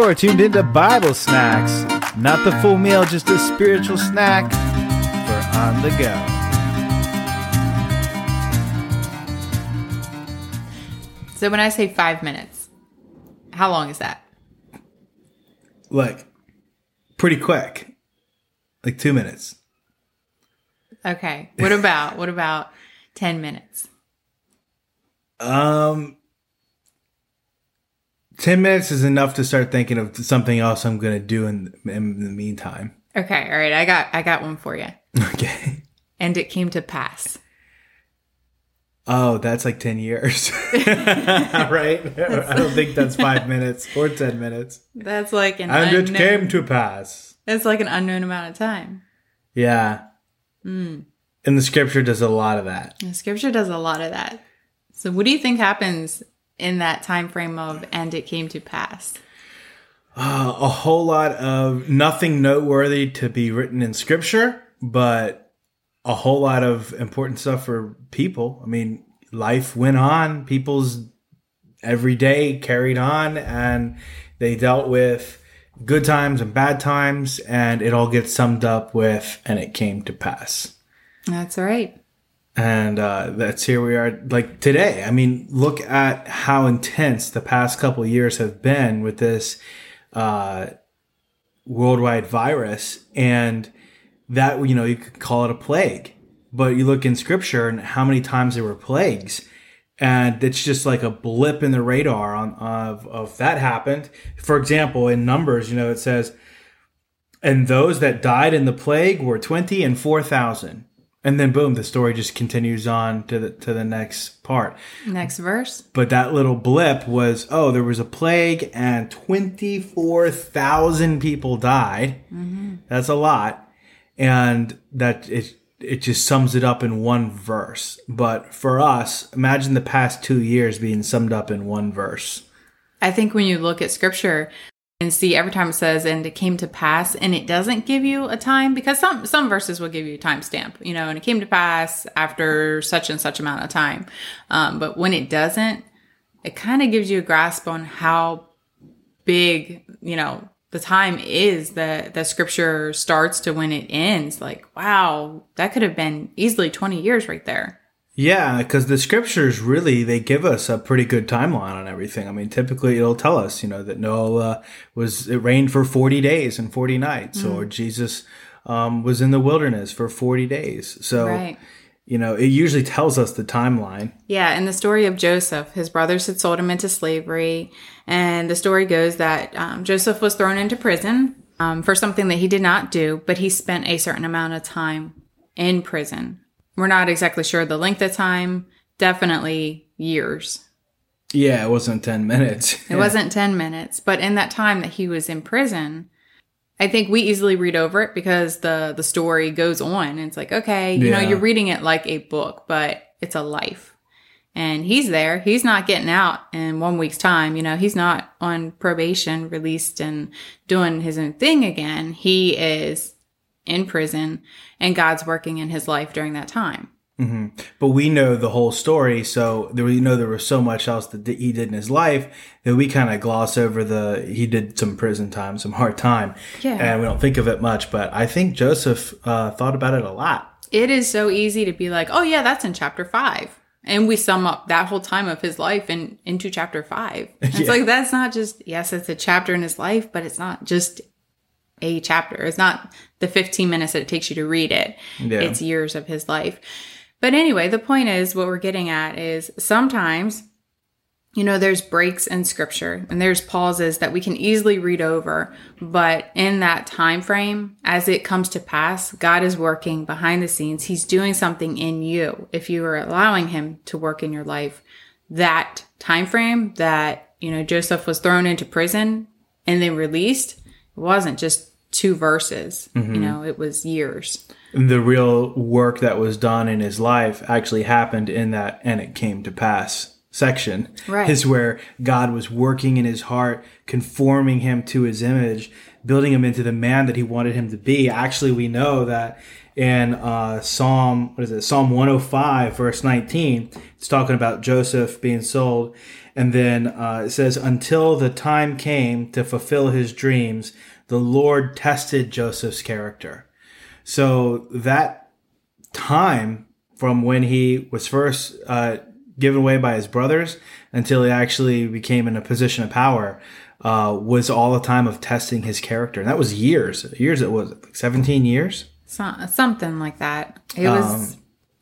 You're tuned into Bible Snacks. Not the full meal, just a spiritual snack for on the go. So when I say 5 minutes, how long is that? Like, pretty quick. Like 2 minutes. Okay. What about 10 minutes? 10 minutes is enough to start thinking of something else I'm going to do in the meantime. Okay. All right. I got one for you. Okay. And it came to pass. Oh, that's like 10 years. Right? I don't think that's 5 minutes or 10 minutes. That's like an unknown. And it came to pass. That's like an unknown amount of time. Yeah. Mm. And the scripture does a lot of that. The scripture does a lot of that. So what do you think happens in that time frame of and it came to pass? A whole lot of nothing noteworthy to be written in scripture, but a whole lot of important stuff for people. I mean, life went on. People's everyday carried on, and they dealt with good times and bad times, and it all gets summed up with, and it came to pass. That's right. And that's here we are, like today. I mean, look at how intense the past couple of years have been with this worldwide virus. And that, you know, you could call it a plague. But you look in scripture and how many times there were plagues. And it's just like a blip in the radar of that happened. For example, in Numbers, you know, it says, and those that died in the plague were 20 and 4,000. And then, boom, the story just continues on to the next part. Next verse. But that little blip was, oh, there was a plague and 24,000 people died. Mm-hmm. That's a lot. And that it just sums it up in one verse. But for us, imagine the past 2 years being summed up in one verse. I think when you look at scripture and see every time it says, and it came to pass, and it doesn't give you a time, because some verses will give you a timestamp, you know, and it came to pass after such and such amount of time. But when it doesn't, it kind of gives you a grasp on how big, you know, the time is that the scripture starts to when it ends. Like, wow, that could have been easily 20 years right there. Yeah, because the scriptures really, they give us a pretty good timeline on everything. I mean, typically it'll tell us, you know, that Noah it rained for 40 days and 40 nights, or Jesus was in the wilderness for 40 days. So, right. You know, it usually tells us the timeline. Yeah, and the story of Joseph, his brothers had sold him into slavery. And the story goes that Joseph was thrown into prison for something that he did not do, but he spent a certain amount of time in prison. We're not exactly sure the length of time, definitely years. Yeah, it wasn't 10 minutes. It wasn't 10 minutes. But in that time that he was in prison, I think we easily read over it because the story goes on. And it's like, okay, you know, you're reading it like a book, but it's a life. And he's there. He's not getting out in 1 week's time. You know, he's not on probation, released, and doing his own thing again. He is in prison, and God's working in his life during that time. Mm-hmm. But we know the whole story, so we know there was so much else that he did in his life that we kind of gloss over he did some prison time, some hard time, and we don't think of it much, but I think Joseph thought about it a lot. It is so easy to be like, oh yeah, that's in chapter 5. And we sum up that whole time of his life into chapter 5. It's like, that's not just, yes, it's a chapter in his life, but it's not just a chapter. It's not the 15 minutes that it takes you to read it. Yeah. It's years of his life. But anyway, the point is, what we're getting at is sometimes, you know, there's breaks in scripture and there's pauses that we can easily read over. But in that time frame, as it comes to pass, God is working behind the scenes. He's doing something in you. If you are allowing him to work in your life, that time frame that, you know, Joseph was thrown into prison and then released, it wasn't just 2 verses, mm-hmm. You know, it was years. The real work that was done in his life actually happened in that, and it came to pass. section, right, is where God was working in his heart, conforming him to his image, building him into the man that he wanted him to be. Actually, we know that in Psalm 105, verse 19, it's talking about Joseph being sold. And then it says, until the time came to fulfill his dreams, the Lord tested Joseph's character. So that time from when he was first given away by his brothers until he actually became in a position of power was all a time of testing his character. And that was years. It was like 17 years. Something like that.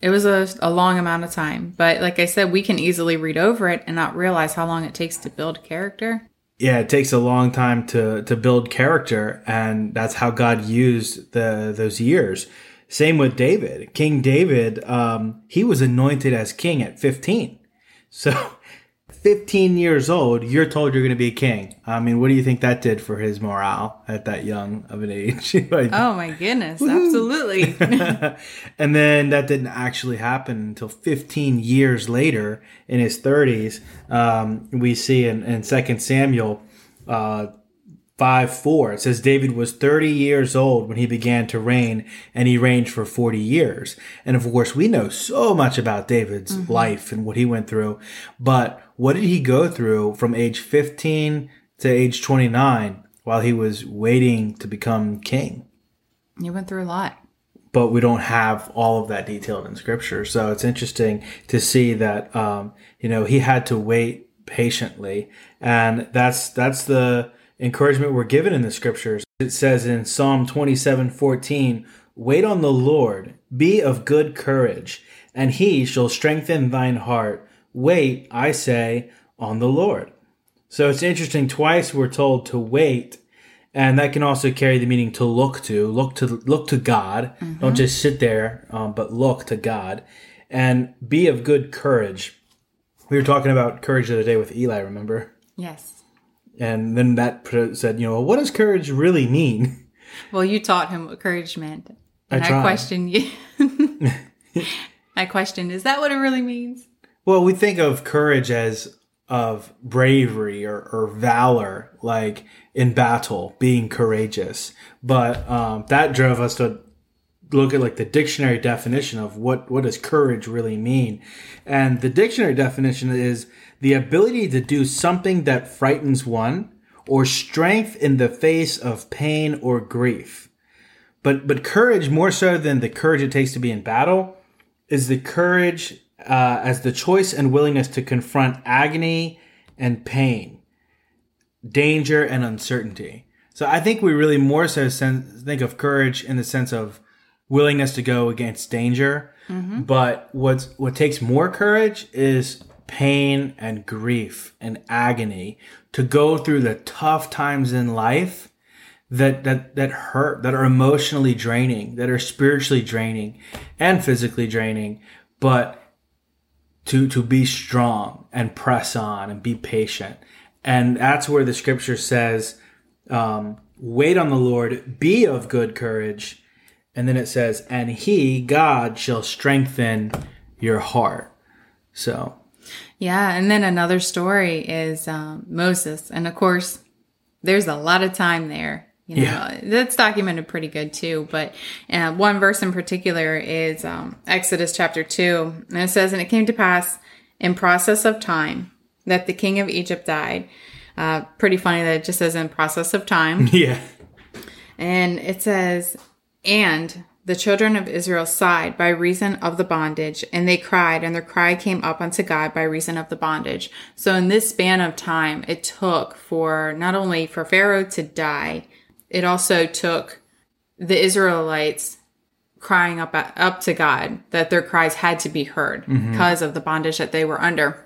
It was a long amount of time. But like I said, we can easily read over it and not realize how long it takes to build character. Yeah, it takes a long time to build character. And that's how God used those years. Same with David. King David, he was anointed as king at 15. So 15 years old, you're told you're going to be a king. I mean, what do you think that did for his morale at that young of an age? Like, oh, my goodness. Woo-hoo. Absolutely. And then that didn't actually happen until 15 years later in his 30s. We see in 2 Samuel 5:4, it says, David was 30 years old when he began to reign, and he reigned for 40 years. And of course, we know so much about David's life and what he went through. But what did he go through from age 15 to age 29 while he was waiting to become king? He went through a lot. But we don't have all of that detailed in Scripture. So it's interesting to see that, he had to wait patiently. And that's the encouragement we're given in the Scriptures. It says in Psalm 27, 14, wait on the Lord, be of good courage, and he shall strengthen thine heart. Wait, I say, on the Lord. So it's interesting, twice we're told to wait, and that can also carry the meaning to look to God. Mm-hmm. Don't just sit there, but look to God, and be of good courage. We were talking about courage the other day with Eli, remember? Yes. And then that said, what does courage really mean? Well, you taught him what courage meant. And I questioned you. I questioned, is that what it really means? Well, we think of courage as of bravery or valor, like in battle, being courageous. But that drove us to look at like the dictionary definition of what does courage really mean. And the dictionary definition is the ability to do something that frightens one, or strength in the face of pain or grief. But courage, more so than the courage it takes to be in battle, is the courage as the choice and willingness to confront agony and pain, danger and uncertainty. So I think we really more so think of courage in the sense of willingness to go against danger. Mm-hmm. But what takes more courage is pain and grief and agony, to go through the tough times in life that hurt, that are emotionally draining, that are spiritually draining and physically draining, but to be strong and press on and be patient. And that's where the Scripture says, wait on the Lord, be of good courage. And then it says, and he, God, shall strengthen your heart. So, yeah. And then another story is Moses. And of course, there's a lot of time there. Yeah. That's documented pretty good too. But one verse in particular is Exodus chapter 2. And it says, and it came to pass in process of time that the king of Egypt died. Pretty funny that it just says in process of time. Yeah. And it says, and the children of Israel sighed by reason of the bondage, and they cried, and their cry came up unto God by reason of the bondage. So in this span of time, it took for not only for Pharaoh to die, it also took the Israelites crying up to God, that their cries had to be heard because of the bondage that they were under.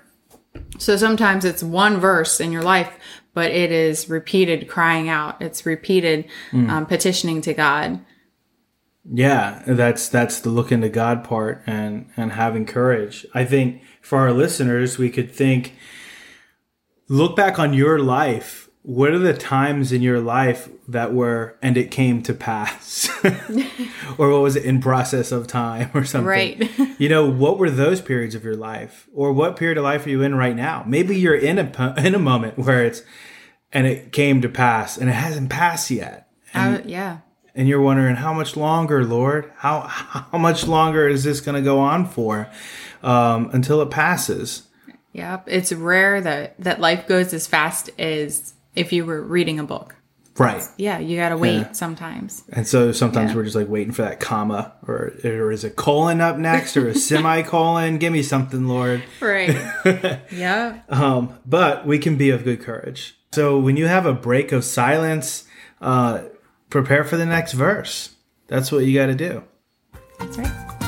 So sometimes it's one verse in your life, but it is repeated crying out. It's repeated petitioning to God. Yeah, that's the look into God part and having courage. I think for our listeners, we could look back on your life what are the times in your life that were, and it came to pass? Or what was it, in process of time or something? Right. You know, what were those periods of your life? Or what period of life are you in right now? Maybe you're in a moment where it's, and it came to pass, and it hasn't passed yet. And, yeah. And you're wondering, how much longer, Lord? How much longer is this going to go on for until it passes? Yeah, it's rare that life goes as fast as if you were reading a book. Right. Yeah, you got to wait sometimes. And so sometimes we're just like waiting for that comma or is a colon up next or a semicolon? Give me something, Lord. Right. Yeah. But we can be of good courage. So when you have a break of silence, prepare for the next verse. That's what you got to do. That's right.